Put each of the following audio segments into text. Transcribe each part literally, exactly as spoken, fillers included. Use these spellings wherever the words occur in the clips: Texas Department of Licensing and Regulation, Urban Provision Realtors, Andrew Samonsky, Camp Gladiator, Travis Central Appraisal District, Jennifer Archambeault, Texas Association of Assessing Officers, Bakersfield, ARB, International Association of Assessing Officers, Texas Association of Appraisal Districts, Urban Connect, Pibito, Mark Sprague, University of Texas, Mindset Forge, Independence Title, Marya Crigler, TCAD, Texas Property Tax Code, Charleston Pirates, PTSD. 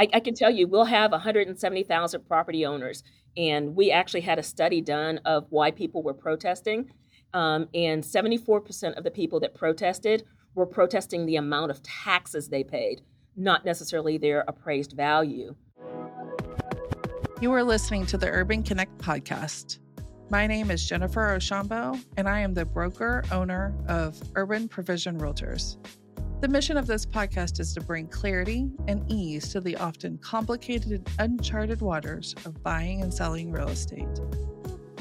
I, I can tell you, we'll have one hundred seventy thousand property owners. And we actually had a study done of why people were protesting. Um, and seventy-four percent of the people that protested were protesting the amount of taxes they paid, not necessarily their appraised value. You are listening to the Urban Connect podcast. My name is Jennifer Archambeault, and I am the broker owner of Urban Provision Realtors. The mission of this podcast is to bring clarity and ease to the often complicated and uncharted waters of buying and selling real estate.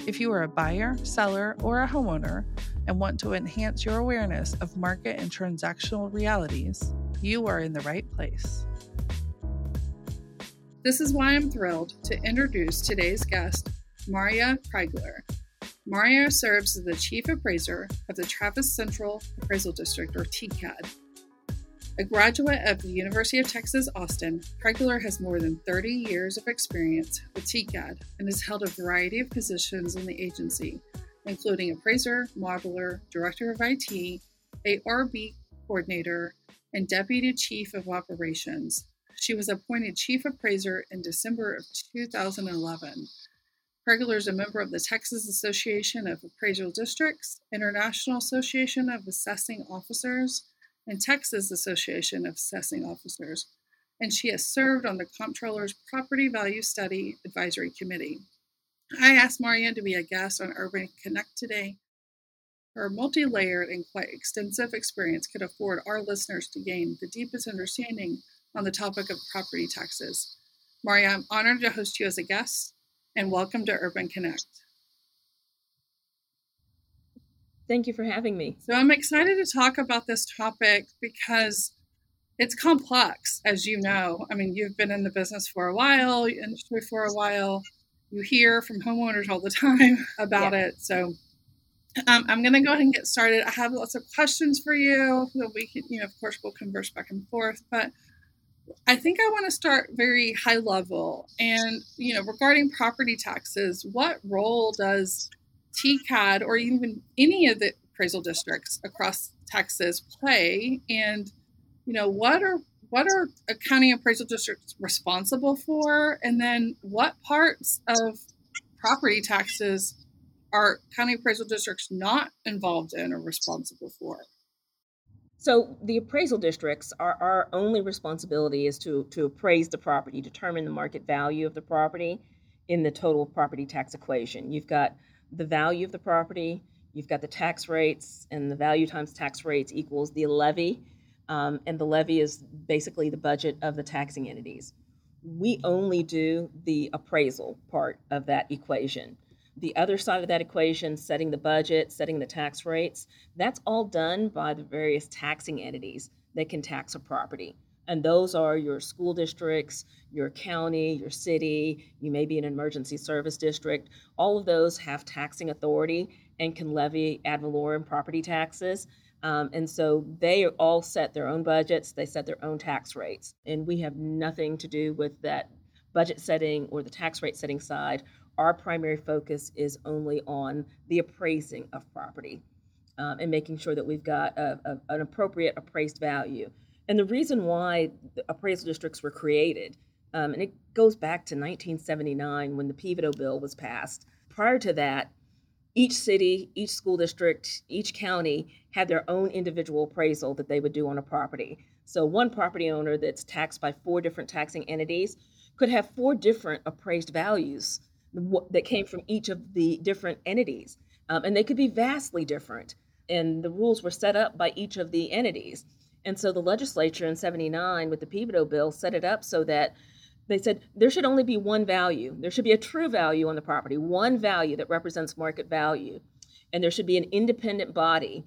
If you are a buyer, seller, or a homeowner and want to enhance your awareness of market and transactional realities, you are in the right place. This is why I'm thrilled to introduce today's guest, Marya Crigler. Marya serves as the Chief Appraiser of the Travis Central Appraisal District, or T C A D. A graduate of the University of Texas, Austin, Crigler has more than thirty years of experience with T C A D and has held a variety of positions in the agency, including appraiser, modeler, director of I T, A R B coordinator, and deputy chief of operations. She was appointed chief appraiser in December of two thousand eleven. Crigler is a member of the Texas Association of Appraisal Districts, International Association of Assessing Officers, and Texas Association of Assessing Officers, and she has served on the Comptroller's Property Value Study Advisory Committee. I asked Marya to be a guest on Urban Connect today. Her multi-layered and quite extensive experience could afford our listeners to gain the deepest understanding on the topic of property taxes. Marya, I'm honored to host you as a guest, and welcome to Urban Connect. Thank you for having me. So I'm excited to talk about this topic because it's complex, as you know. I mean, you've been in the business for a while, industry for a while. You hear from homeowners all the time about yeah. it. So um, I'm going to go ahead and get started. I have lots of questions for you that we can, you know, of course, we'll converse back and forth. But I think I want to start very high level. And, you know, regarding property taxes, what role does T C A D or even any of the appraisal districts across Texas play, and you know what are what are county appraisal districts responsible for, and then what parts of property taxes are county appraisal districts not involved in or responsible for? So the appraisal districts are our only responsibility is to to appraise the property, determine the market value of the property in the total property tax equation. You've got the value of the property, you've got the tax rates, and the value times tax rates equals the levy, um, and the levy is basically the budget of the taxing entities. We only do the appraisal part of that equation. The other side of that equation, setting the budget, setting the tax rates, that's all done by the various taxing entities that can tax a property. And those are your school districts, your county, your city, you may be an emergency service district. All of those have taxing authority and can levy ad valorem property taxes. Um, and so they all set their own budgets, they set their own tax rates. And we have nothing to do with that budget setting or the tax rate setting side. Our primary focus is only on the appraising of property um, and making sure that we've got a, a, an appropriate appraised value. And the reason why the appraisal districts were created, um, and it goes back to nineteen seventy-nine when the Pibito bill was passed. Prior to that, each city, each school district, each county had their own individual appraisal that they would do on a property. So one property owner that's taxed by four different taxing entities could have four different appraised values that came from each of the different entities. Um, and they could be vastly different. And the rules were set up by each of the entities. And so the legislature in seventy-nine with the Pibito bill set it up so that they said there should only be one value. There should be a true value on the property, one value that represents market value. And there should be an independent body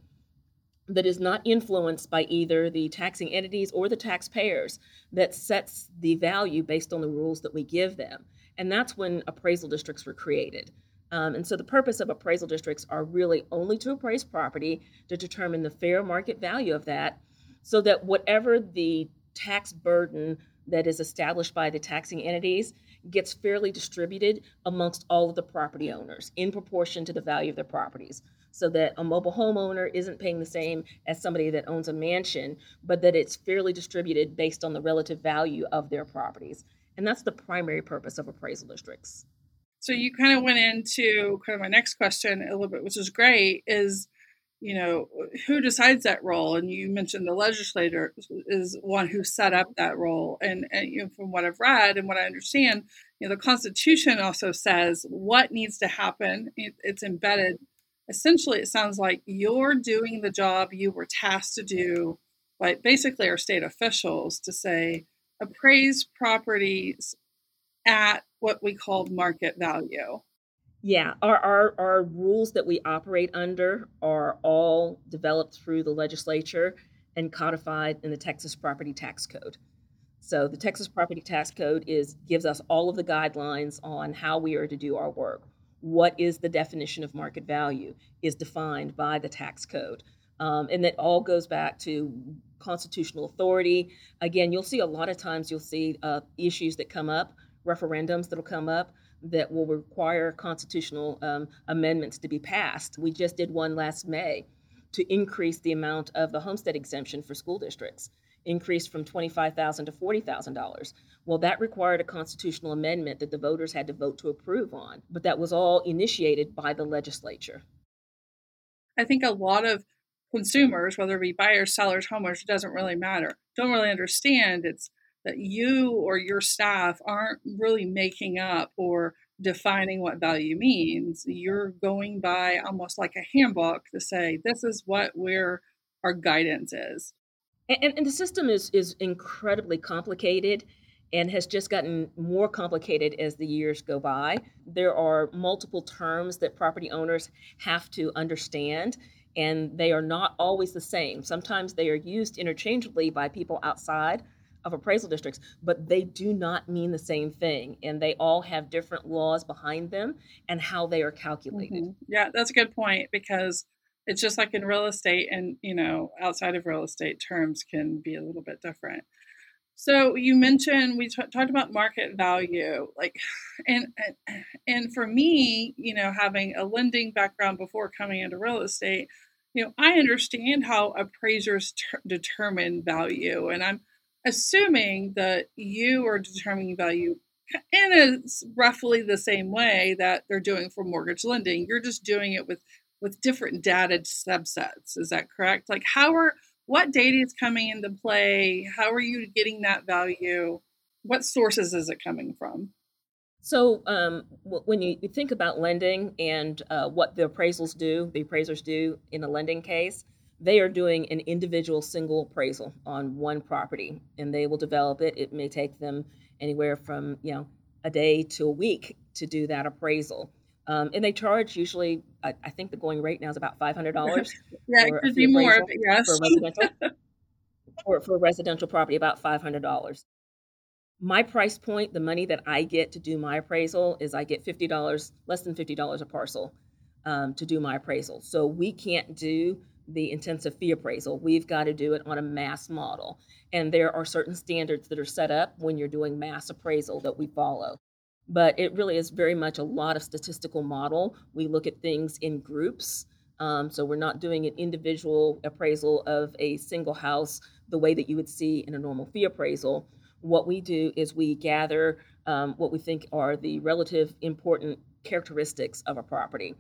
that is not influenced by either the taxing entities or the taxpayers that sets the value based on the rules that we give them. And that's when appraisal districts were created. Um, and so the purpose of appraisal districts are really only to appraise property to determine the fair market value of that, so that whatever the tax burden that is established by the taxing entities gets fairly distributed amongst all of the property owners in proportion to the value of their properties, so that a mobile homeowner isn't paying the same as somebody that owns a mansion, but that it's fairly distributed based on the relative value of their properties. And that's the primary purpose of appraisal districts. So you kind of went into kind of my next question a little bit, which is great, is, you know, who decides that role? And you mentioned the legislator is one who set up that role. And, and you know, from what I've read and what I understand, you know, the Constitution also says what needs to happen. It, it's embedded. Essentially, it sounds like you're doing the job you were tasked to do by basically our state officials to say, appraise properties at what we call market value. Yeah, our, our our rules that we operate under are all developed through the legislature and codified in the Texas Property Tax Code. So the Texas Property Tax Code is gives us all of the guidelines on how we are to do our work. What is the definition of market value is defined by the tax code. Um, and that all goes back to constitutional authority. Again, you'll see a lot of times you'll see uh, issues that come up, referendums that'll come up that will require constitutional um, amendments to be passed. We just did one last May to increase the amount of the homestead exemption for school districts, increased from twenty-five thousand dollars to forty thousand dollars. Well, that required a constitutional amendment that the voters had to vote to approve on, but that was all initiated by the legislature. I think a lot of consumers, whether it be buyers, sellers, homeowners, it doesn't really matter, don't really understand it's that you or your staff aren't really making up or defining what value means. You're going by almost like a handbook to say, this is what we're, our guidance is. And, and the system is, is incredibly complicated and has just gotten more complicated as the years go by. There are multiple terms that property owners have to understand, and they are not always the same. Sometimes they are used interchangeably by people outside of appraisal districts, but they do not mean the same thing. And they all have different laws behind them and how they are calculated. Mm-hmm. Yeah, that's a good point, because it's just like in real estate and, you know, outside of real estate, terms can be a little bit different. So you mentioned, we t- talked about market value, like, and, and, and for me, you know, having a lending background before coming into real estate, you know, I understand how appraisers ter- determine value, and I'm assuming that you are determining value in a roughly the same way that they're doing for mortgage lending. You're just doing it with, with different data subsets. Is that correct? Like how are, what data is coming into play? How are you getting that value? What sources is it coming from? So um, when you think about lending and uh, what the appraisals do, the appraisers do in a lending case, they are doing an individual single appraisal on one property, and they will develop it. It may take them anywhere from, you know, a day to a week to do that appraisal. Um, and they charge usually, I, I think the going rate now is about five hundred dollars. Yeah, it could be more, but yes. For residential, for, for residential property, about five hundred dollars. My price point, the money that I get to do my appraisal is I get fifty dollars, less than fifty dollars a parcel um, to do my appraisal. So we can't do the intensive fee appraisal. We've got to do it on a mass model. And there are certain standards that are set up when you're doing mass appraisal that we follow. But it really is very much a lot of statistical model. We look at things in groups. Um, so we're not doing an individual appraisal of a single house the way that you would see in a normal fee appraisal. What we do is we gather um, what we think are the relative important characteristics of a property.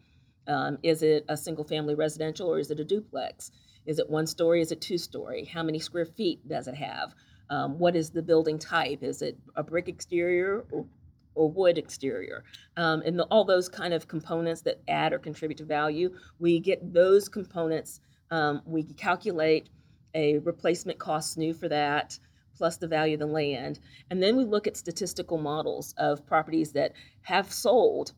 Um, is it a single family residential or is it a duplex? Is it one story? Is it two story? How many square feet does it have? Um, what is the building type? Is it a brick exterior or, or wood exterior? Um, and the, all those kind of components that add or contribute to value, we get those components. Um, we calculate a replacement cost new for that, plus the value of the land. And then we look at statistical models of properties that have sold.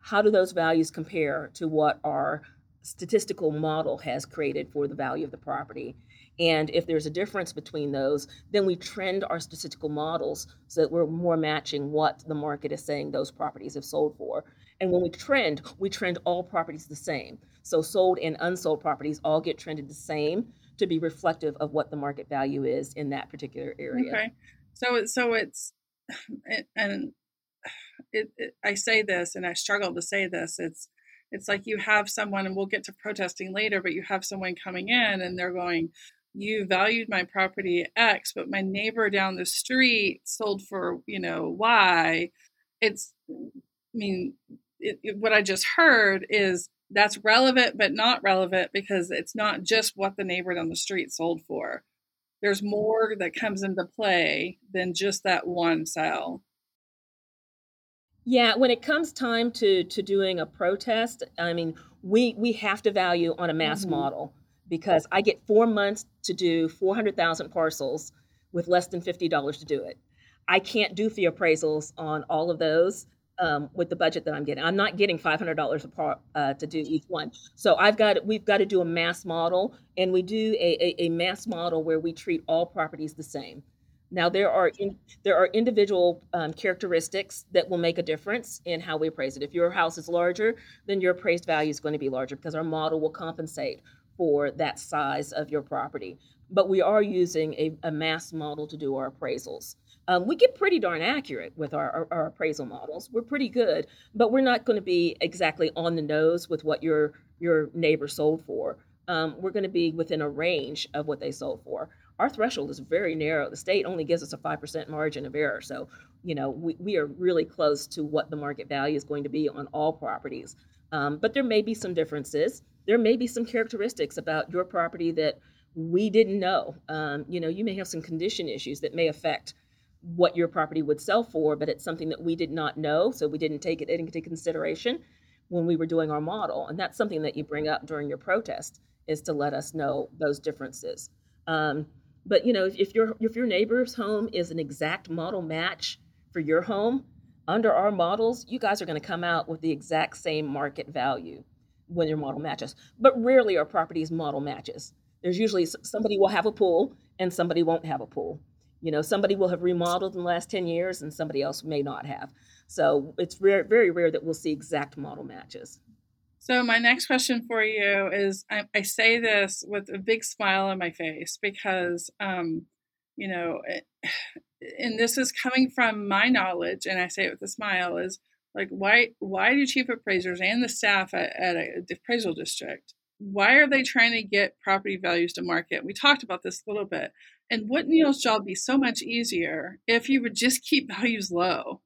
How do those values compare to what our statistical model has created for the value of the property? And if there's a difference between those, then we trend our statistical models so that we're more matching what the market is saying those properties have sold for. And when we trend, we trend all properties the same. So sold and unsold properties all get trended the same to be reflective of what the market value is in that particular area. Okay. So, so it's, and it, it, I say this, and I struggle to say this, it's, it's like you have someone, and we'll get to protesting later, but you have someone coming in and they're going, you valued my property X, but my neighbor down the street sold for, you know, Y. It's, I mean, it, it, what I just heard is that's relevant, but not relevant, because it's not just what the neighbor down the street sold for. There's more that comes into play than just that one sale. Yeah, when it comes time to to doing a protest, I mean, we, we have to value on a mass mm-hmm. model, because I get four months to do four hundred thousand parcels with less than fifty dollars to do it. I can't do fee appraisals on all of those um, with the budget that I'm getting. I'm not getting five hundred dollars a part, uh, to do each one. So I've got, we've got to do a mass model, and we do a, a, a mass model where we treat all properties the same. Now there are in, there are individual um, characteristics that will make a difference in how we appraise it. If your house is larger, then your appraised value is going to be larger, because our model will compensate for that size of your property. But we are using a, a mass model to do our appraisals. Um, we get pretty darn accurate with our, our, our appraisal models. We're pretty good, but we're not going to be exactly on the nose with what your your neighbor sold for. Um, we're going to be within a range of what they sold for. Our threshold is very narrow. The state only gives us a five percent margin of error. So, you know, we, we are really close to what the market value is going to be on all properties. Um, but there may be some differences. There may be some characteristics about your property that we didn't know. Um, you know, you may have some condition issues that may affect what your property would sell for, but it's something that we did not know, so we didn't take it into consideration when we were doing our model. And that's something that you bring up during your protest, is to let us know those differences. Um, but, you know, if, if your if your neighbor's home is an exact model match for your home, under our models, you guys are going to come out with the exact same market value when your model matches. But rarely are properties model matches. There's usually somebody will have a pool and somebody won't have a pool. You know, somebody will have remodeled in the last ten years and somebody else may not have. So it's rare, very rare that we'll see exact model matches. So my next question for you is, I, I say this with a big smile on my face, because, um, you know, it, and this is coming from my knowledge, and I say it with a smile, is like, why why do chief appraisers and the staff at, at a appraisal district, why are they trying to get property values to market? We talked about this a little bit. And wouldn't y'all's job be so much easier if you would just keep values low?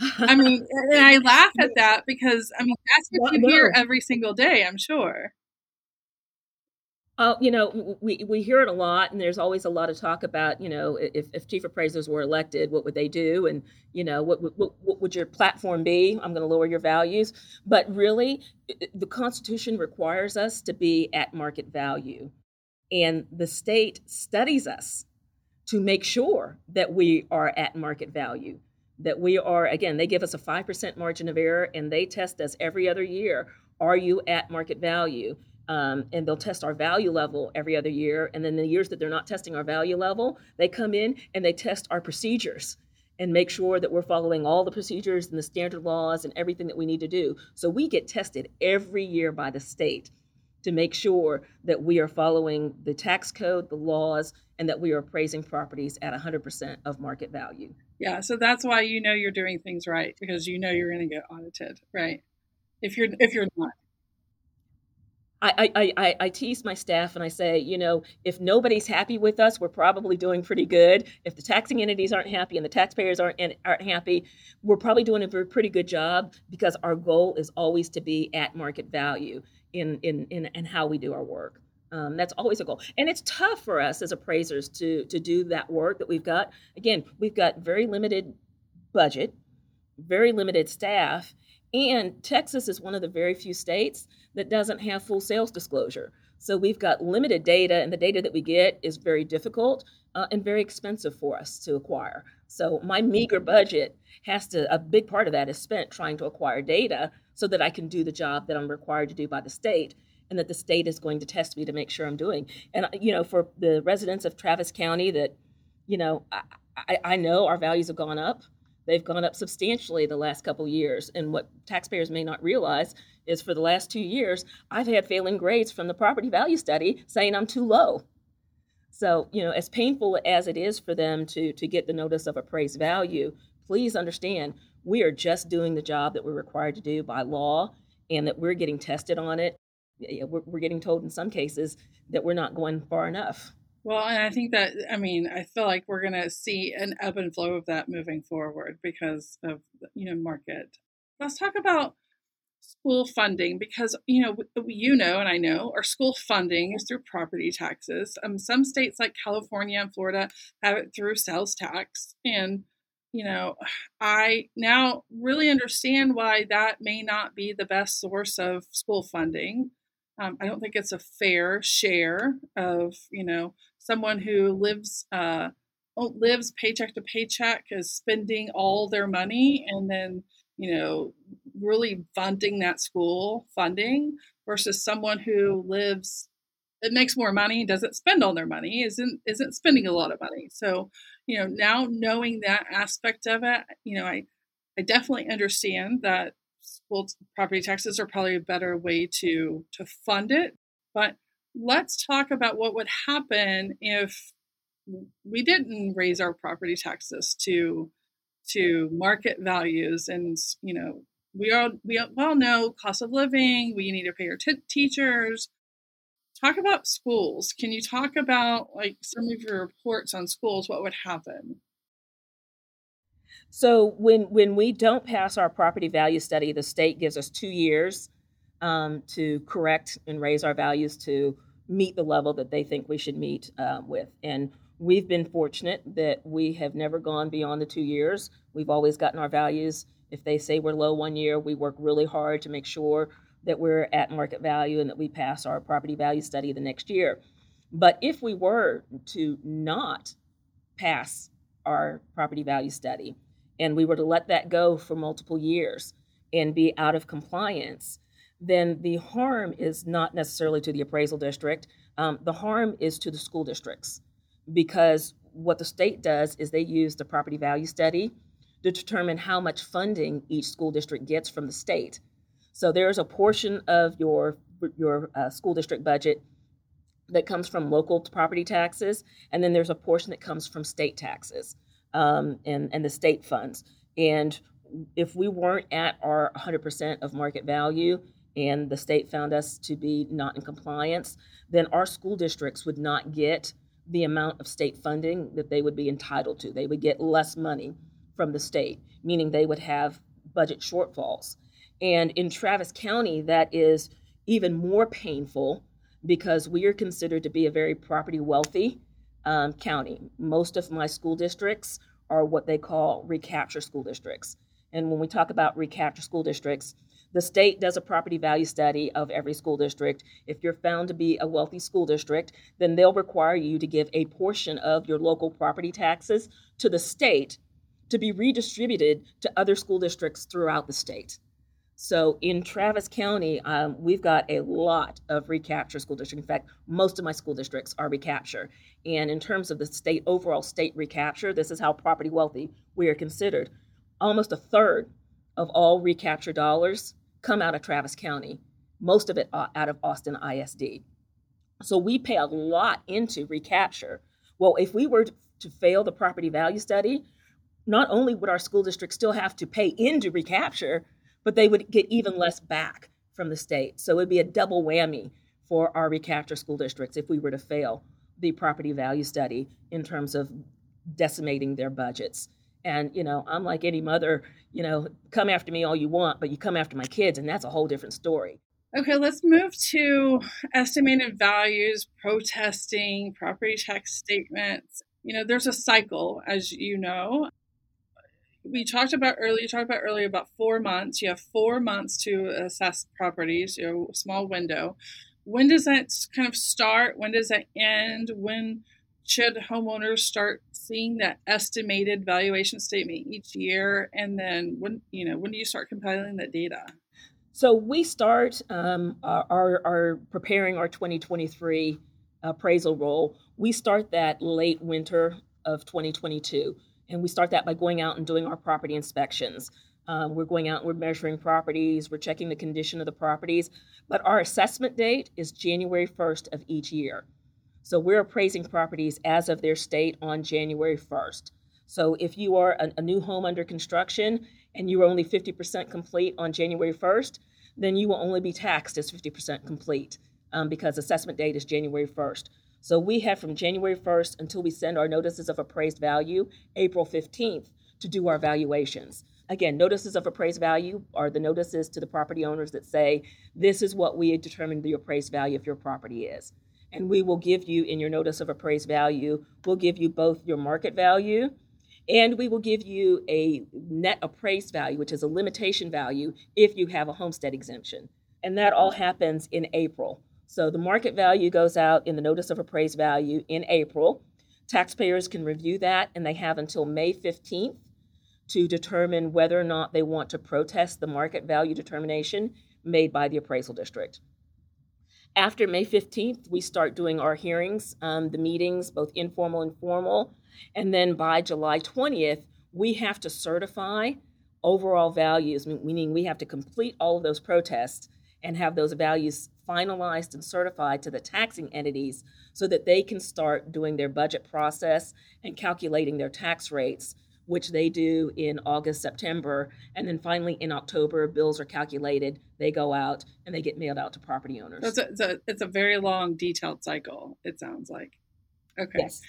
I mean, and I laugh at that because, I mean, that's what you hear every single day, I'm sure. Oh, uh, you know, we, we hear it a lot, and there's always a lot of talk about, you know, if, if chief appraisers were elected, what would they do? And, you know, what, what, what would your platform be? I'm going to lower your values. But really, the Constitution requires us to be at market value. And the state studies us to make sure that we are at market value, that we are, again, they give us a five percent margin of error, and they test us every other year. Are you at market value? Um, and they'll test our value level every other year. And then the years that they're not testing our value level, they come in and they test our procedures and make sure that we're following all the procedures and the standard laws and everything that we need to do. So we get tested every year by the state to make sure that we are following the tax code, the laws, and that we are appraising properties at one hundred percent of market value. Yeah, so that's why you know you're doing things right, because you know you're going to get audited, right? If you're if you're not. I, I, I, I tease my staff and I say, you know, if nobody's happy with us, we're probably doing pretty good. If the taxing entities aren't happy and the taxpayers aren't aren't happy, we're probably doing a pretty good job, because our goal is always to be at market value in in in, in how we do our work. Um, that's always a goal. And it's tough for us as appraisers to to do that work that we've got. Again, we've got very limited budget, very limited staff. And Texas is one of the very few states that doesn't have full sales disclosure. So we've got limited data, and the data that we get is very difficult uh, and very expensive for us to acquire. So my meager budget has to, a big part of that is spent trying to acquire data so that I can do the job that I'm required to do by the state, and that the state is going to test me to make sure I'm doing. And, you know, for the residents of Travis County that, you know, I, I, I know our values have gone up. They've gone up substantially the last couple of years. And what taxpayers may not realize is for the last two years, I've had failing grades from the property value study saying I'm too low. So, you know, as painful as it is for them to, to get the notice of appraised value, please understand we are just doing the job that we're required to do by law and that we're getting tested on it. We're, we're getting told in some cases that we're not going far enough. Well, and I think that, I mean, I feel like we're going to see an ebb and flow of that moving forward because of, you know, market. Let's talk about school funding because, you know, you know, and I know our school funding is through property taxes. Um, some states like California and Florida have it through sales tax. And, you know, I now really understand why that may not be the best source of school funding. Um, I don't think it's a fair share of, you know, someone who lives uh, lives paycheck to paycheck is spending all their money and then, you know, really funding that school funding versus someone who lives, it makes more money, doesn't spend all their money, isn't isn't spending a lot of money. So, you know, now knowing that aspect of it, you know, I, I definitely understand that school property taxes are probably a better way to to fund it. But let's talk about what would happen if we didn't raise our property taxes to to market values. And, you know, we all we all know cost of living, we need to pay our t- teachers. Talk about schools. Can you talk about like some of your reports on schools? What would happen? So when when we don't pass our property value study, the state gives us two years um, to correct and raise our values to meet the level that they think we should meet um, with. And we've been fortunate that we have never gone beyond the two years. We've always gotten our values. If they say we're low one year, we work really hard to make sure that we're at market value and that we pass our property value study the next year. But if we were to not pass our property value study, and we were to let that go for multiple years and be out of compliance, then the harm is not necessarily to the appraisal district. Um, the harm is to the school districts, because what the state does is they use the property value study to determine how much funding each school district gets from the state. So there's a portion of your, your uh, school district budget that comes from local property taxes, and then there's a portion that comes from state taxes. Um, and, and the state funds. And if we weren't at our one hundred percent of market value and the state found us to be not in compliance, then our school districts would not get the amount of state funding that they would be entitled to. They would get less money from the state, meaning they would have budget shortfalls. And in Travis County, that is even more painful because we are considered to be a very property wealthy Um, county. Most of my school districts are what they call recapture school districts. And when we talk about recapture school districts, the state does a property value study of every school district. If you're found to be a wealthy school district, then they'll require you to give a portion of your local property taxes to the state to be redistributed to other school districts throughout the state. So in Travis County, um, we've got a lot of recapture school districts. In fact, most of my school districts are recapture. And in terms of the state, overall state recapture, this is how property wealthy we are considered. Almost a third of all recapture dollars come out of Travis County, most of it out of Austin I S D. So we pay a lot into recapture. Well, if we were to fail the property value study, not only would our school district still have to pay into recapture, but they would get even less back from the state. So it'd be a double whammy for our recapture school districts if we were to fail the property value study in terms of decimating their budgets. And, you know, I'm like any mother, you know, come after me all you want, but you come after my kids, and that's a whole different story. Okay, let's move to estimated values, protesting, property tax statements. You know, there's a cycle, as you know. We talked about earlier, you talked about earlier about four months. You have four months to assess properties, you know, small window. When does that kind of start? When does that end? When should homeowners start seeing that estimated valuation statement each year? And then when, you know, when do you start compiling that data? So we start um, our, our preparing our twenty twenty-three appraisal roll. We start that late winter of twenty twenty-two. And we start that by going out and doing our property inspections. Um, we're going out and we're measuring properties. We're checking the condition of the properties. But our assessment date is January first of each year. So we're appraising properties as of their state on January first. So if you are a, a new home under construction and you are only fifty percent complete on January first, then you will only be taxed as fifty percent complete um, because assessment date is January first. So we have from January first until we send our notices of appraised value, April fifteenth, to do our valuations. Again, notices of appraised value are the notices to the property owners that say, this is what we determined the appraised value of your property is. And we will give you, in your notice of appraised value, we'll give you both your market value and we will give you a net appraised value, which is a limitation value if you have a homestead exemption. And that all happens in April. So the market value goes out in the notice of appraised value in April. Taxpayers can review that, and they have until May fifteenth to determine whether or not they want to protest the market value determination made by the appraisal district. After May fifteenth, we start doing our hearings, um, the meetings, both informal and formal. And then by July twentieth, we have to certify overall values, meaning we have to complete all of those protests and have those values finalized and certified to the taxing entities so that they can start doing their budget process and calculating their tax rates, which they do in August, September, and then finally in October, bills are calculated, they go out, and they get mailed out to property owners. That's a, it's, a, it's a very long, detailed cycle, it sounds like. Okay. Yes.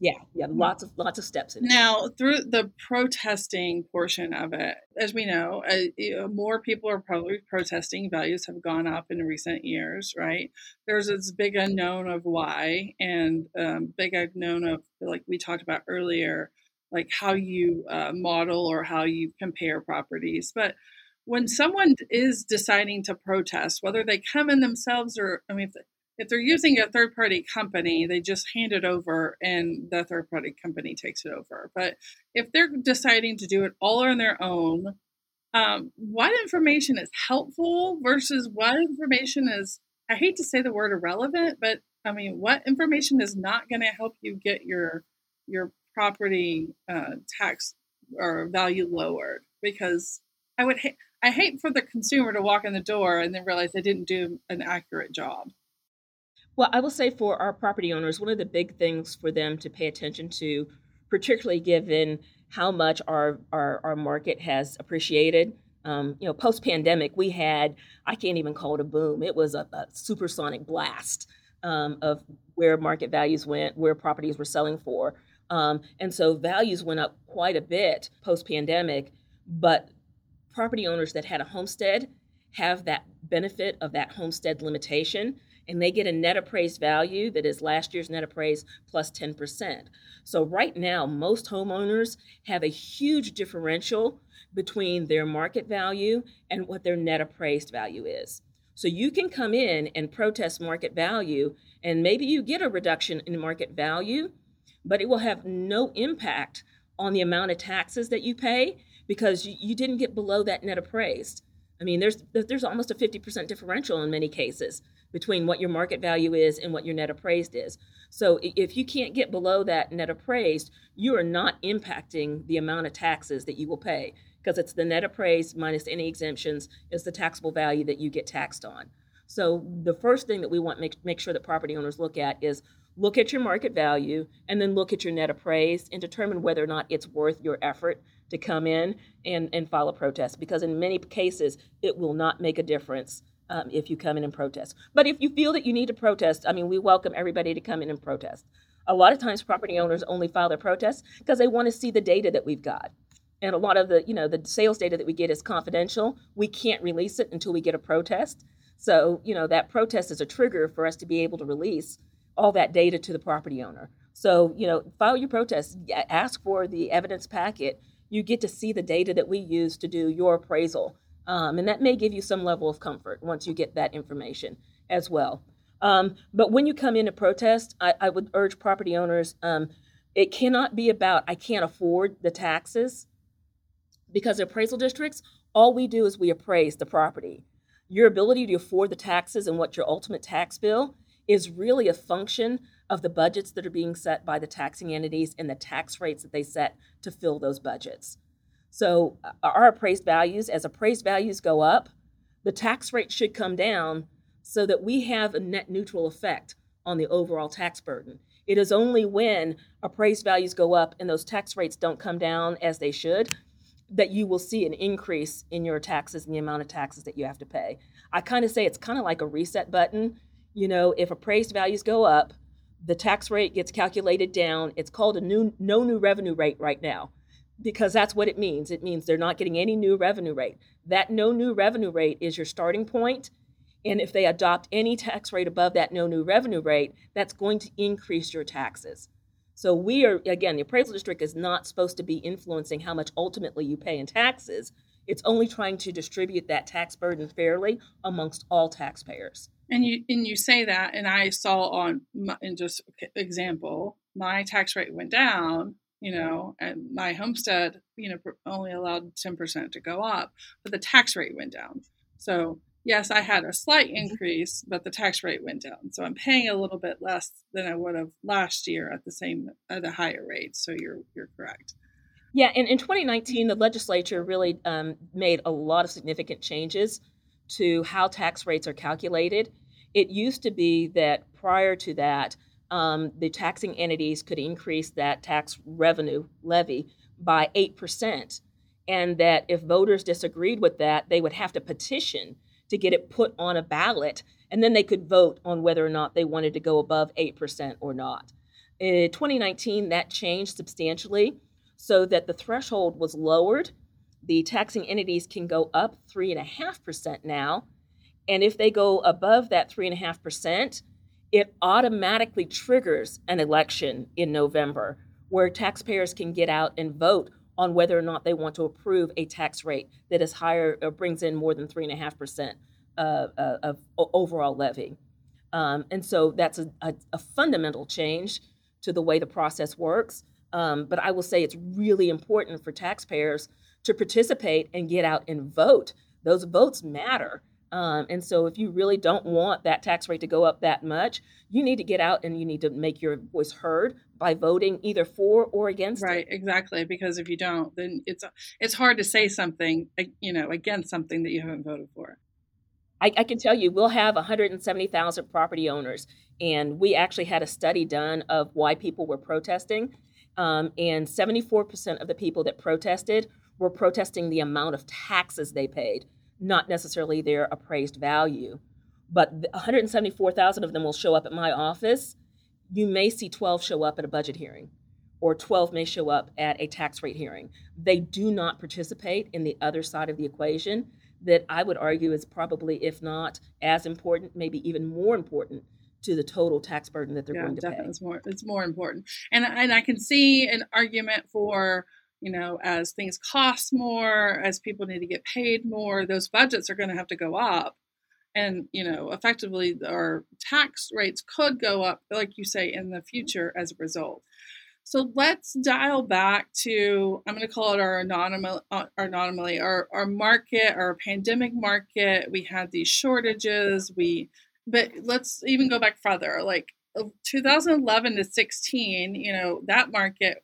Yeah, yeah, lots of lots of steps in it. Now, through the protesting portion of it, as we know, uh, more people are probably protesting. Values have gone up in recent years, right? There's this big unknown of why, and um, big unknown of, like we talked about earlier, like how you uh, model or how you compare properties. But when someone is deciding to protest, whether they come in themselves or, I mean, if, if they're using a third-party company, they just hand it over and the third-party company takes it over. But if they're deciding to do it all on their own, um, what information is helpful versus what information is, I hate to say the word irrelevant, but I mean, what information is not going to help you get your your property uh, tax or value lowered? Because I would ha- I hate for the consumer to walk in the door and then realize they didn't do an accurate job. Well, I will say for our property owners, one of the big things for them to pay attention to, particularly given how much our our, our market has appreciated, um, you know, post-pandemic, we had, I can't even call it a boom, it was a, a supersonic blast um, of where market values went, where properties were selling for. Um, and so values went up quite a bit post-pandemic, but property owners that had a homestead have that benefit of that homestead limitation, and they get a net appraised value that is last year's net appraised plus ten percent. So right now, most homeowners have a huge differential between their market value and what their net appraised value is. So you can come in and protest market value, and maybe you get a reduction in market value, but it will have no impact on the amount of taxes that you pay because you, you didn't get below that net appraised. I mean, there's there's almost a fifty percent differential in many cases between what your market value is and what your net appraised is. So if you can't get below that net appraised, you are not impacting the amount of taxes that you will pay because it's the net appraised minus any exemptions is the taxable value that you get taxed on. So the first thing that we want to make, make sure that property owners look at is look at your market value and then look at your net appraised and determine whether or not it's worth your effort to come in and, and file a protest, because in many cases, it will not make a difference um, if you come in and protest. But if you feel that you need to protest, I mean, we welcome everybody to come in and protest. A lot of times property owners only file their protests because they want to see the data that we've got. And a lot of the, you know, the sales data that we get is confidential. We can't release it until we get a protest. So, you know, that protest is a trigger for us to be able to release all that data to the property owner. So, you know, file your protest, ask for the evidence packet. You get to see the data that we use to do your appraisal. Um, and that may give you some level of comfort once you get that information as well. Um, but when you come in to protest, I, I would urge property owners, um, it cannot be about, I can't afford the taxes, because appraisal districts, all we do is we appraise the property. Your ability to afford the taxes and what your ultimate tax bill is really a function of the budgets that are being set by the taxing entities and the tax rates that they set to fill those budgets. So our appraised values, as appraised values go up, the tax rate should come down so that we have a net neutral effect on the overall tax burden. It is only when appraised values go up and those tax rates don't come down as they should that you will see an increase in your taxes and the amount of taxes that you have to pay. I kind of say it's kind of like a reset button. You know, if appraised values go up, the tax rate gets calculated down. It's called a new no new revenue rate right now, because that's what it means. It means they're not getting any new revenue rate. That no new revenue rate is your starting point. And if they adopt any tax rate above that no new revenue rate, that's going to increase your taxes. So we are, again, the appraisal district is not supposed to be influencing how much ultimately you pay in taxes. It's only trying to distribute that tax burden fairly amongst all taxpayers. And you and you say that, and I saw on, my, in just example, my tax rate went down, you know, and my homestead, you know, only allowed ten percent to go up, but the tax rate went down. So yes, I had a slight increase, but the tax rate went down. So I'm paying a little bit less than I would have last year at the same, at a higher rate. So you're you're correct. Yeah, and in twenty nineteen, the legislature really um, made a lot of significant changes to how tax rates are calculated. It used to be that prior to that, um, the taxing entities could increase that tax revenue levy by eight percent, and that if voters disagreed with that, they would have to petition to get it put on a ballot, and then they could vote on whether or not they wanted to go above eight percent or not. In twenty nineteen, that changed substantially so that the threshold was lowered. The taxing entities can go up three point five percent now, and if they go above that three point five percent, it automatically triggers an election in November where taxpayers can get out and vote on whether or not they want to approve a tax rate that is higher or brings in more than three and a half percent of overall levy. Um, and so that's a, a, a fundamental change to the way the process works. Um, but I will say it's really important for taxpayers to participate and get out and vote. Those votes matter. Um, and so if you really don't want that tax rate to go up that much, you need to get out and you need to make your voice heard by voting either for or against it. Right, exactly. Because if you don't, then it's it's hard to say something, you know, against something that you haven't voted for. I, I can tell you, we'll have one hundred seventy thousand property owners. And we actually had a study done of why people were protesting. Um, and seventy-four percent of the people that protested were protesting the amount of taxes they paid, not necessarily their appraised value. But one hundred seventy-four thousand of them will show up at my office. You may see twelve show up at a budget hearing, or twelve may show up at a tax rate hearing. They do not participate in the other side of the equation that I would argue is probably, if not as important, maybe even more important to the total tax burden that they're yeah, going to definitely. pay. It's more, it's more important. And, and I can see an argument for, you know, as things cost more, as people need to get paid more, those budgets are going to have to go up. And, you know, effectively our tax rates could go up, like you say, in the future as a result. So let's dial back to, I'm going to call it our anomaly, our, anomaly, our, our market, our pandemic market. We had these shortages. We, but let's even go back further, like two thousand eleven to sixteen, you know, that market,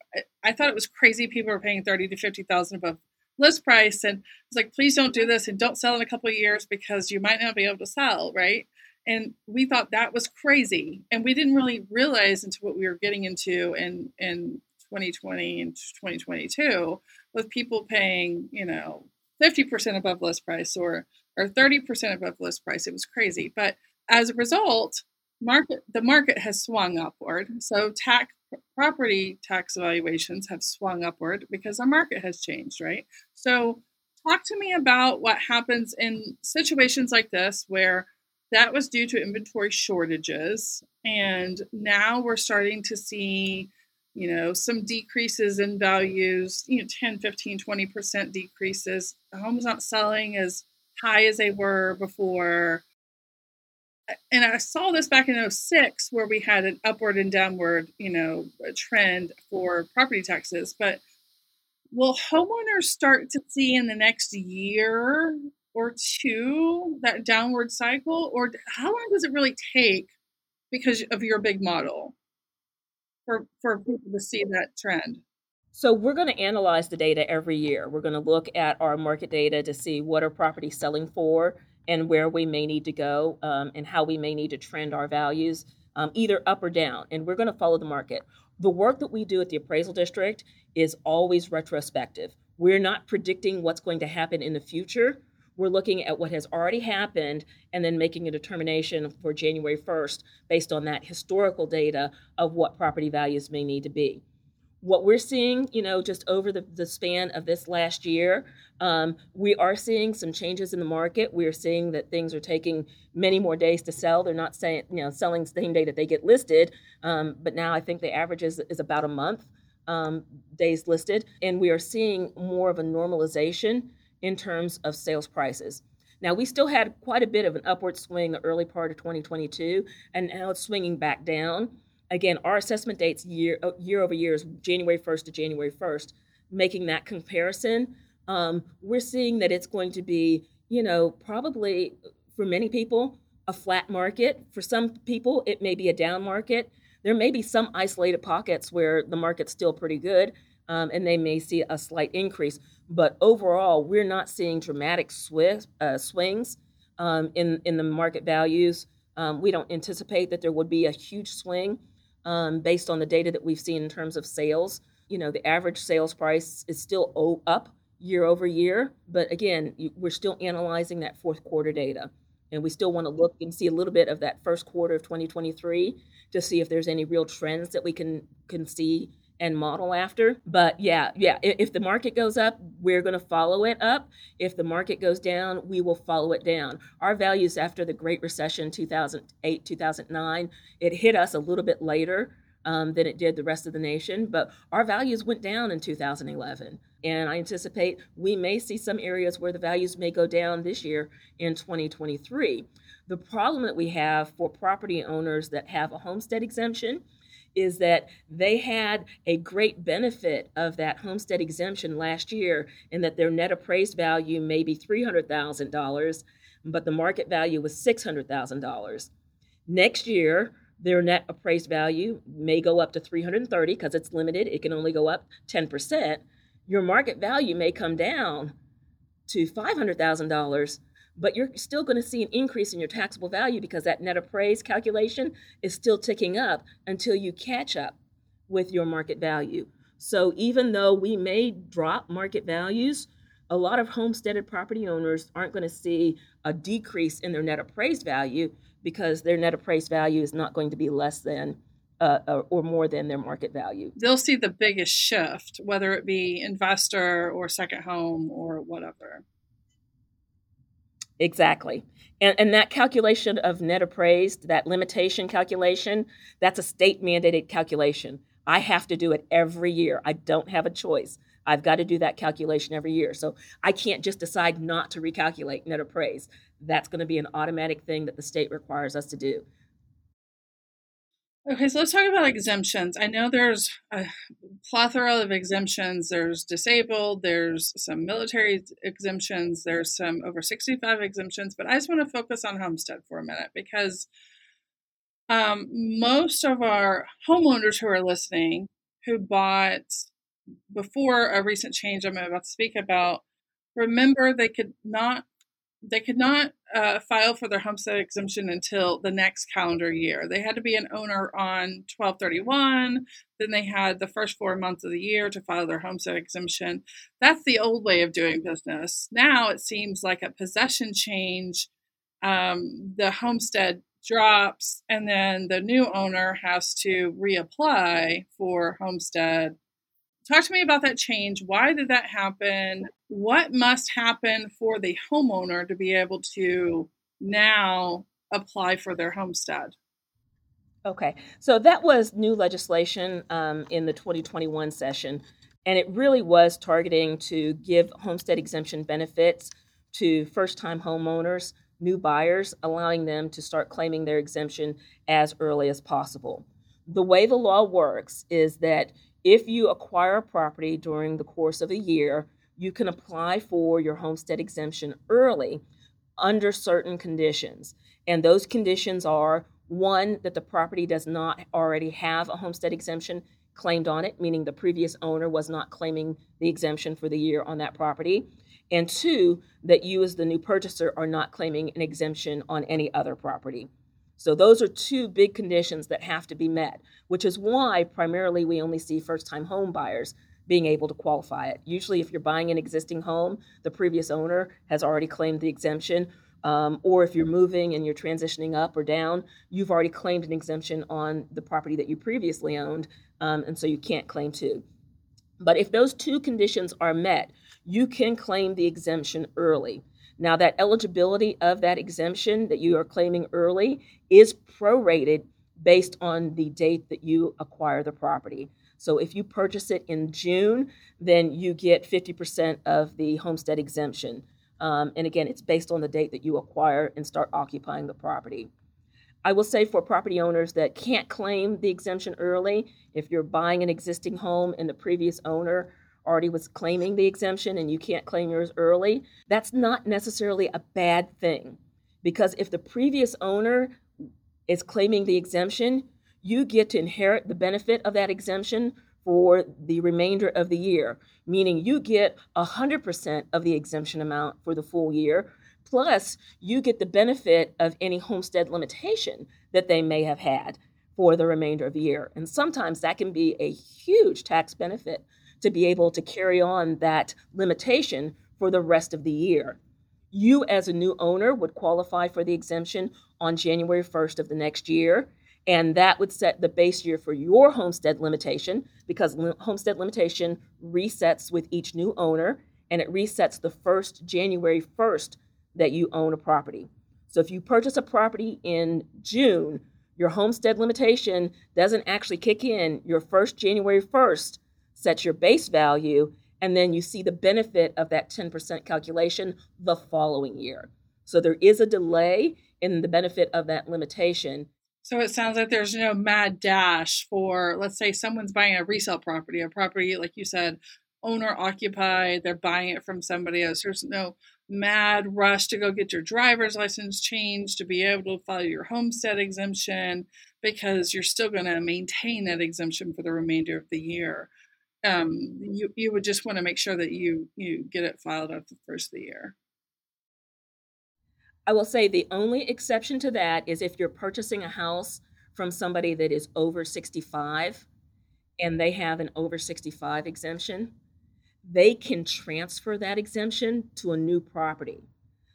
I thought it was crazy. People were paying thirty to fifty thousand above list price. And it's like, please don't do this and don't sell in a couple of years because you might not be able to sell. Right. And we thought that was crazy. And we didn't really realize into what we were getting into in, in twenty twenty and twenty twenty-two with people paying, you know, fifty percent above list price or, or thirty percent above list price. It was crazy. But as a result, Market the market has swung upward, so tax property tax valuations have swung upward because our market has changed, right? So, talk to me about what happens in situations like this where that was due to inventory shortages, and now we're starting to see, you know, some decreases in values, you know, ten, fifteen, twenty percent decreases. The home's not selling as high as they were before. And I saw this back in oh six where we had an upward and downward, you know, trend for property taxes. But will homeowners start to see in the next year or two that downward cycle? Or how long does it really take because of your big model for, for people to see that trend? So we're going to analyze the data every year. We're going to look at our market data to see what are properties selling for and where we may need to go um, and how we may need to trend our values um, either up or down, and we're going to follow the market. The work that we do at the appraisal district is always retrospective. We're not predicting what's going to happen in the future. We're looking at what has already happened and then making a determination for January first based on that historical data of what property values may need to be. What we're seeing, you know, just over the, the span of this last year, um, we are seeing some changes in the market. We are seeing that things are taking many more days to sell. They're not saying, you know, selling the same day that they get listed, um, but now I think the average is, is about a month um, days listed, and we are seeing more of a normalization in terms of sales prices. Now, we still had quite a bit of an upward swing the early part of twenty twenty-two, and now it's swinging back down. Again, our assessment dates year, year over year is January first to January first. Making that comparison, um, we're seeing that it's going to be, you know, probably for many people, a flat market. For some people, it may be a down market. There may be some isolated pockets where the market's still pretty good, um, and they may see a slight increase. But overall, we're not seeing dramatic swift, uh, swings um, in, in the market values. Um, we don't anticipate that there would be a huge swing um, based on the data that we've seen in terms of sales. You know, the average sales price is still o- up year over year. But again, you, we're still analyzing that fourth quarter data. And we still want to look and see a little bit of that first quarter of twenty twenty-three to see if there's any real trends that we can, can see and model after. But yeah, yeah, if the market goes up, we're going to follow it up. If the market goes down, we will follow it down. Our values after the Great Recession, two thousand eight, two thousand nine, it hit us a little bit later um, than it did the rest of the nation, but our values went down in two thousand eleven. And I anticipate we may see some areas where the values may go down this year in twenty twenty-three. The problem that we have for property owners that have a homestead exemption is that they had a great benefit of that homestead exemption last year, and that their net appraised value may be three hundred thousand dollars, but the market value was six hundred thousand dollars. Next year, their net appraised value may go up to three hundred thirty thousand dollars because it's limited. It can only go up ten percent. Your market value may come down to five hundred thousand dollars, but you're still going to see an increase in your taxable value because that net appraised calculation is still ticking up until you catch up with your market value. So even though we may drop market values, a lot of homesteaded property owners aren't going to see a decrease in their net appraised value because their net appraised value is not going to be less than Uh, or more than their market value. They'll see the biggest shift, whether it be investor or second home or whatever. Exactly. And, and that calculation of net appraised, that limitation calculation, that's a state mandated calculation. I have to do it every year. I don't have a choice. I've got to do that calculation every year. So I can't just decide not to recalculate net appraised. That's going to be an automatic thing that the state requires us to do. Okay, so let's talk about exemptions. I know there's a plethora of exemptions. There's disabled, there's some military exemptions, there's some over sixty-five exemptions, but I just want to focus on homestead for a minute because um, most of our homeowners who are listening who bought before a recent change I'm about to speak about, remember they could not They could not uh, file for their homestead exemption until the next calendar year. They had to be an owner on twelve thirty-one. Then they had the first four months of the year to file their homestead exemption. That's the old way of doing business. Now it seems like a possession change. Um, the homestead drops, and then the new owner has to reapply for homestead. Talk to me about that change. Why did that happen? What must happen for the homeowner to be able to now apply for their homestead? Okay, so that was new legislation um, in the twenty twenty-one session, and it really was targeting to give homestead exemption benefits to first-time homeowners, new buyers, allowing them to start claiming their exemption as early as possible. The way the law works is that if you acquire a property during the course of a year, you can apply for your homestead exemption early under certain conditions. And those conditions are, one, that the property does not already have a homestead exemption claimed on it, meaning the previous owner was not claiming the exemption for the year on that property. And two, that you as the new purchaser are not claiming an exemption on any other property. So those are two big conditions that have to be met, which is why primarily we only see first-time home buyers being able to qualify it. Usually if you're buying an existing home, the previous owner has already claimed the exemption, um, or if you're moving and you're transitioning up or down, you've already claimed an exemption on the property that you previously owned, um, and so you can't claim two. But if those two conditions are met, you can claim the exemption early. Now, that eligibility of that exemption that you are claiming early is prorated based on the date that you acquire the property. So if you purchase it in June, then you get fifty percent of the homestead exemption. Um, and again, it's based on the date that you acquire and start occupying the property. I will say for property owners that can't claim the exemption early, if you're buying an existing home and the previous owner already was claiming the exemption and you can't claim yours early, that's not necessarily a bad thing, because if the previous owner is claiming the exemption, you get to inherit the benefit of that exemption for the remainder of the year, meaning you get one hundred percent of the exemption amount for the full year, plus you get the benefit of any homestead limitation that they may have had for the remainder of the year. And sometimes that can be a huge tax benefit to be able to carry on that limitation for the rest of the year. You as a new owner would qualify for the exemption on January first of the next year, and that would set the base year for your homestead limitation, because homestead limitation resets with each new owner, and it resets the first January first that you own a property. So if you purchase a property in June, your homestead limitation doesn't actually kick in your first January first, sets your base value, and then you see the benefit of that ten percent calculation the following year. So there is a delay in the benefit of that limitation. So it sounds like there's no mad dash for, let's say someone's buying a resale property, a property, like you said, owner-occupied, they're buying it from somebody else. There's no mad rush to go get your driver's license changed to be able to file your homestead exemption, because you're still going to maintain that exemption for the remainder of the year. Um, you, you would just want to make sure that you, you get it filed after the first of the year. I will say the only exception to that is if you're purchasing a house from somebody that is over sixty-five and they have an over sixty-five exemption, they can transfer that exemption to a new property.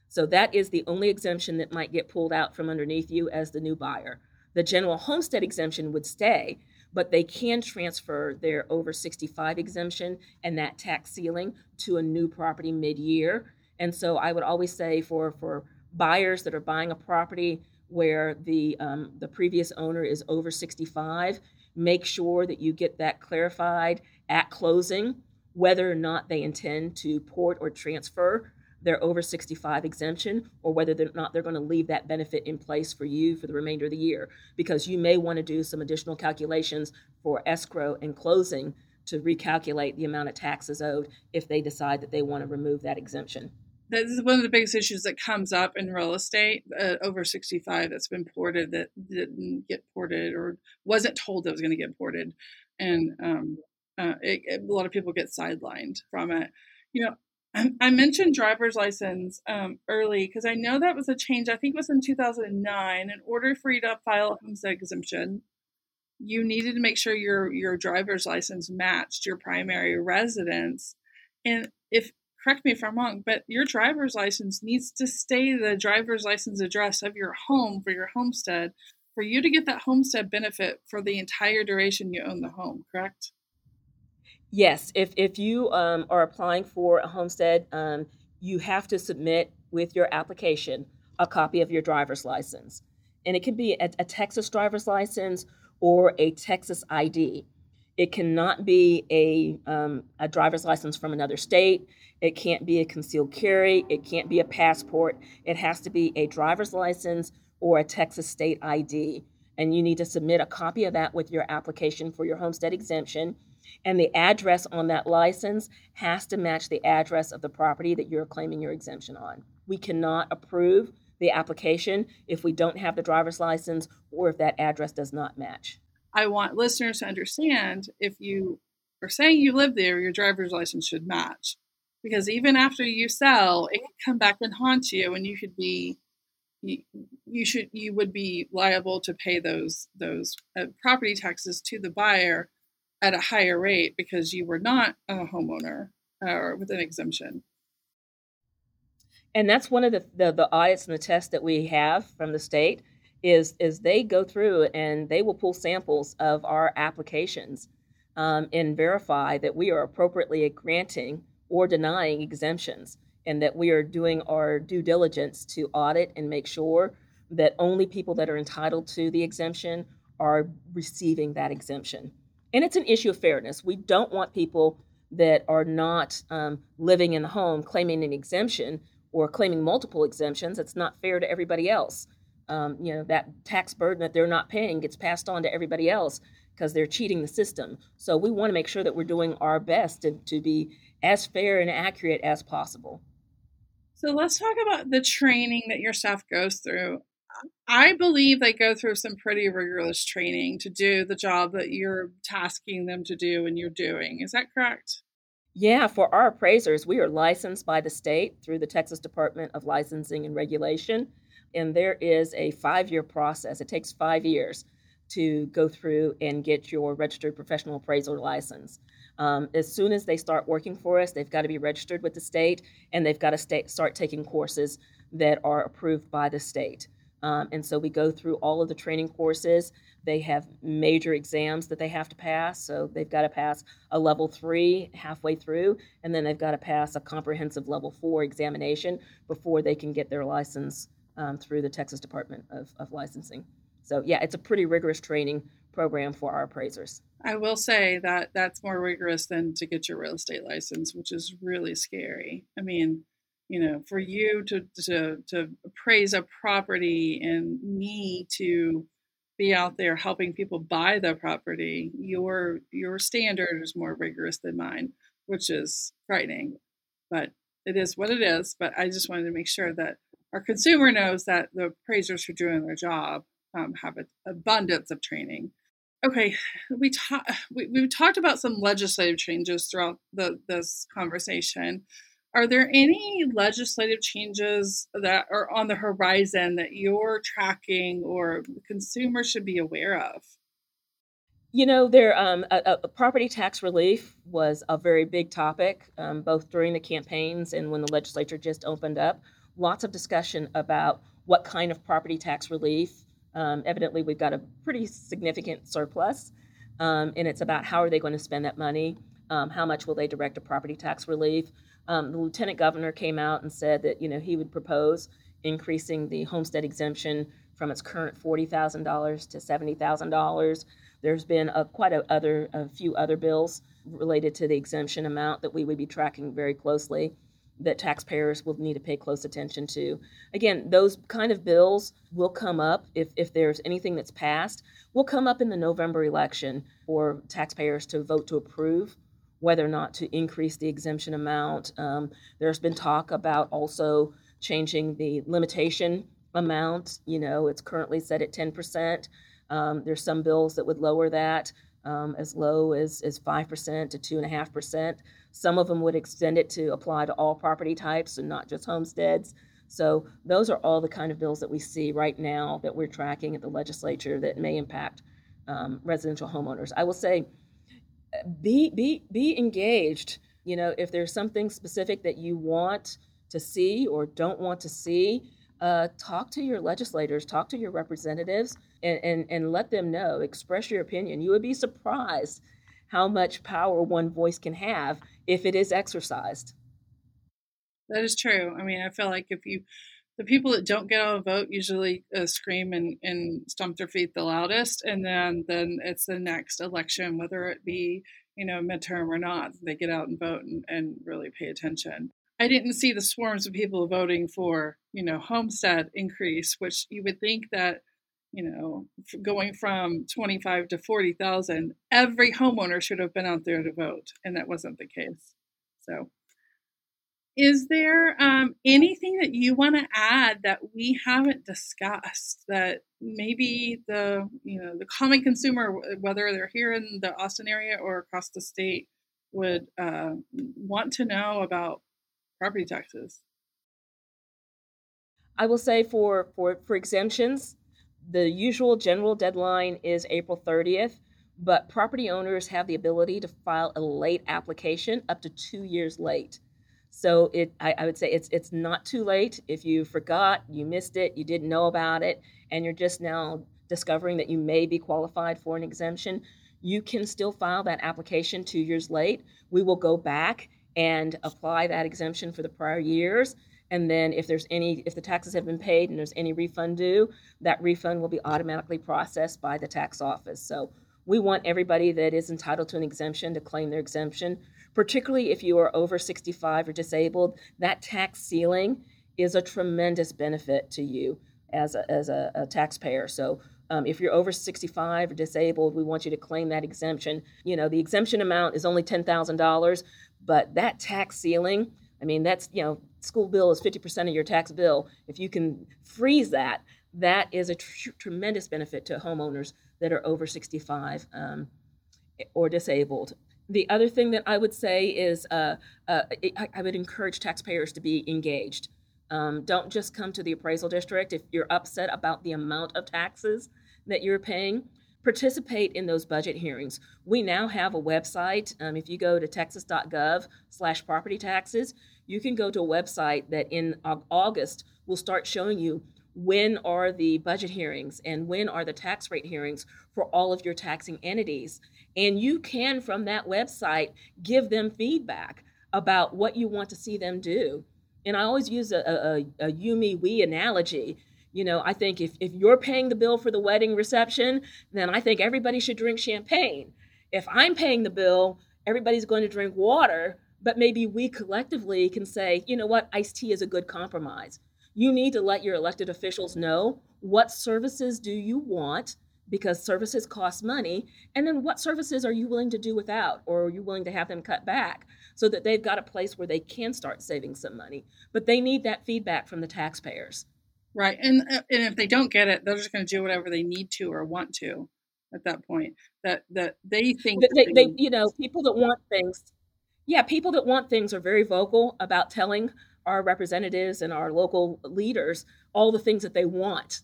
So that is the only exemption that might get pulled out from underneath you as the new buyer. The general homestead exemption would stay, but they can transfer their over sixty-five exemption and that tax ceiling to a new property mid-year. And so I would always say for, for buyers that are buying a property where the, um, the previous owner is over sixty-five, make sure that you get that clarified at closing, whether or not they intend to port or transfer their over sixty-five exemption, or whether or not they're going to leave that benefit in place for you for the remainder of the year, because you may want to do some additional calculations for escrow and closing to recalculate the amount of taxes owed if they decide that they want to remove that exemption. This is one of the biggest issues that comes up in real estate, uh, over sixty-five that's been ported that didn't get ported or wasn't told that was going to get ported. And um, uh, it, it, a lot of people get sidelined from it. You know, I mentioned driver's license um, early because I know that was a change. I think it was in two thousand nine. In order for you to file a homestead exemption, you needed to make sure your your driver's license matched your primary residence. And if correct me if I'm wrong, but your driver's license needs to stay the driver's license address of your home for your homestead for you to get that homestead benefit for the entire duration you own the home, correct? Yes, if if you um, are applying for a homestead, um, you have to submit with your application a copy of your driver's license. And it can be a, a Texas driver's license or a Texas I D. It cannot be a, um, a driver's license from another state. It can't be a concealed carry. It can't be a passport. It has to be a driver's license or a Texas state I D. And you need to submit a copy of that with your application for your homestead exemption. And the address on that license has to match the address of the property that you're claiming your exemption on. We cannot approve the application if we don't have the driver's license or if that address does not match. I want listeners to understand, if you are saying you live there, your driver's license should match. Because even after you sell, it can come back and haunt you, and you could be you, you should you would be liable to pay those those uh, property taxes to the buyer at a higher rate because you were not a homeowner uh, or with an exemption. And that's one of the, the the audits and the tests that we have from the state is is they go through and they will pull samples of our applications um, and verify that we are appropriately granting or denying exemptions, and that we are doing our due diligence to audit and make sure that only people that are entitled to the exemption are receiving that exemption. And it's an issue of fairness. We don't want people that are not um, living in the home claiming an exemption or claiming multiple exemptions. It's not fair to everybody else. Um, you know, that tax burden that they're not paying gets passed on to everybody else because they're cheating the system. So we want to make sure that we're doing our best to, to be as fair and accurate as possible. So let's talk about the training that your staff goes through. I believe they go through some pretty rigorous training to do the job that you're tasking them to do and you're doing. Is that correct? Yeah, for our appraisers, we are licensed by the state through the Texas Department of Licensing and Regulation. And there is a five-year process. It takes five years to go through and get your registered professional appraiser license. Um, as soon as they start working for us, they've got to be registered with the state, and they've got to sta- start taking courses that are approved by the state. Um, and so we go through all of the training courses. They have major exams that they have to pass. So they've got to pass a level three halfway through, and then they've got to pass a comprehensive level four examination before they can get their license um, through the Texas Department of, of Licensing. So yeah, it's a pretty rigorous training program for our appraisers. I will say that that's more rigorous than to get your real estate license, which is really scary. I mean, you know, for you to to, to appraise a property and me to be out there helping people buy the property, your your standard is more rigorous than mine, which is frightening. But it is what it is. But I just wanted to make sure that our consumer knows that the appraisers who are doing their job um, have an abundance of training. Okay, we ta- we we've talked about some legislative changes throughout the, this conversation. Are there any legislative changes that are on the horizon that you're tracking or the consumer should be aware of? You know, there um, a, a property tax relief was a very big topic, um, both during the campaigns and when the legislature just opened up. Lots of discussion about what kind of property tax relief. Um, evidently, we've got a pretty significant surplus, um, and it's about how are they going to spend that money? Um, how much will they direct to property tax relief? Um, the lieutenant governor came out and said that, you know, he would propose increasing the homestead exemption from its current forty thousand dollars to seventy thousand dollars. There's been a, quite a, other, a few other bills related to the exemption amount that we would be tracking very closely, that taxpayers will need to pay close attention to. Again, those kind of bills will come up if, if there's anything that's passed, will come up in the November election for taxpayers to vote to approve whether or not to increase the exemption amount. Um, there's been talk about also changing the limitation amount. You know, it's currently set at ten percent. Um, there's some bills that would lower that um, as low as, as five percent to two point five percent. Some of them would extend it to apply to all property types and not just homesteads. So those are all the kind of bills that we see right now that we're tracking at the legislature that may impact um, residential homeowners. I will say be be be engaged. You know, if there's something specific that you want to see or don't want to see, uh, talk to your legislators, talk to your representatives, and, and, and let them know. Express your opinion. You would be surprised how much power one voice can have if it is exercised. That is true. I mean, I feel like if you, the people that don't get out and vote usually uh, scream and, and stomp their feet the loudest. And then, then it's the next election, whether it be, you know, midterm or not, they get out and vote and, and really pay attention. I didn't see the swarms of people voting for, you know, homestead increase, which you would think that, you know, going from twenty-five to forty thousand, every homeowner should have been out there to vote. And that wasn't the case. So is there um, anything that you want to add that we haven't discussed that maybe the, you know, the common consumer, whether they're here in the Austin area or across the state, would uh, want to know about property taxes? I will say for, for, for exemptions, the usual general deadline is April thirtieth, but property owners have the ability to file a late application up to two years late. So it, I, I would say it's it's not too late if you forgot, you missed it, you didn't know about it, and you're just now discovering that you may be qualified for an exemption. You can still file that application two years late. We will go back and apply that exemption for the prior years. And then if there's any, if the taxes have been paid and there's any refund due, that refund will be automatically processed by the tax office. So we want everybody that is entitled to an exemption to claim their exemption, particularly if you are over sixty-five or disabled. That tax ceiling is a tremendous benefit to you as a, as a, a taxpayer. So um, if you're over sixty-five or disabled, we want you to claim that exemption. You know, the exemption amount is only ten thousand dollars, but that tax ceiling, I mean, that's, you know, school bill is fifty percent of your tax bill. If you can freeze that, that is a tr- tremendous benefit to homeowners that are over sixty-five um, or disabled. The other thing that I would say is uh, uh, it, I would encourage taxpayers to be engaged. Um, don't just come to the appraisal district if you're upset about the amount of taxes that you're paying. Participate in those budget hearings. We now have a website. Um, if you go to texas.gov slash property taxes, you can go to a website that in August will start showing you when are the budget hearings and when are the tax rate hearings for all of your taxing entities. And you can, from that website, give them feedback about what you want to see them do. And I always use a, a, a you, me, we analogy. You know, I think if, if you're paying the bill for the wedding reception, then I think everybody should drink champagne. If I'm paying the bill, everybody's going to drink water, but maybe we collectively can say, you know what, iced tea is a good compromise. You need to let your elected officials know what services do you want, because services cost money, and then what services are you willing to do without, or are you willing to have them cut back so that they've got a place where they can start saving some money. But they need that feedback from the taxpayers. Right, and and if they don't get it, they're just going to do whatever they need to or want to at that point. That that they think they, that they, they you know, people that want things, yeah, people that want things are very vocal about telling our representatives and our local leaders all the things that they want.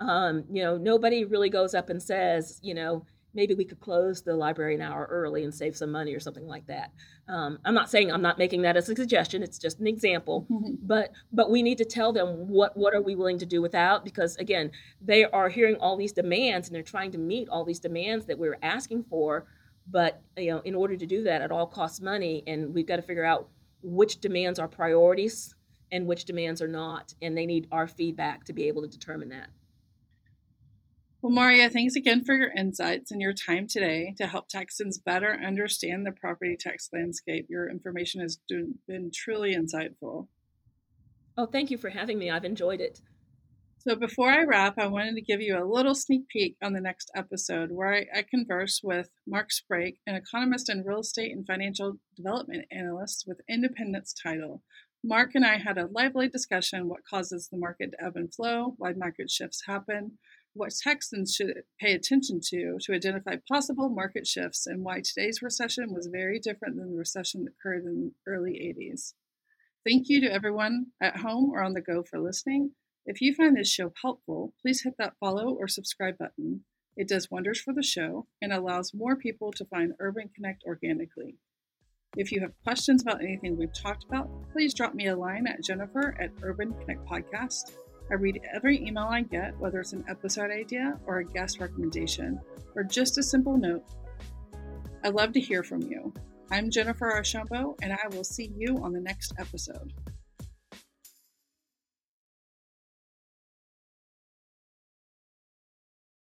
Um, you know, nobody really goes up and says, you know, maybe we could close the library an hour early and save some money or something like that. Um, I'm not saying I'm not making that as a suggestion. It's just an example. Mm-hmm. But but we need to tell them what, what are we willing to do without? Because, again, they are hearing all these demands and they're trying to meet all these demands that we're asking for. But, you know, in order to do that, it all costs money. And we've got to figure out which demands are priorities and which demands are not. And they need our feedback to be able to determine that. Well, Marya, thanks again for your insights and your time today to help Texans better understand the property tax landscape. Your information has been truly insightful. Oh, thank you for having me. I've enjoyed it. So before I wrap, I wanted to give you a little sneak peek on the next episode where I, I converse with Mark Sprague, an economist and real estate and financial development analyst with Independence Title. Mark and I had a lively discussion what causes the market to ebb and flow, why market shifts happen, what Texans should pay attention to to identify possible market shifts, and why today's recession was very different than the recession that occurred in the early eighties. Thank you to everyone at home or on the go for listening. If you find this show helpful, please hit that follow or subscribe button. It does wonders for the show and allows more people to find Urban Connect organically. If you have questions about anything we've talked about, please drop me a line at Jennifer at Urban Connect Podcast. I read every email I get, whether it's an episode idea or a guest recommendation, or just a simple note. I'd love to hear from you. I'm Jennifer Archambeault, and I will see you on the next episode.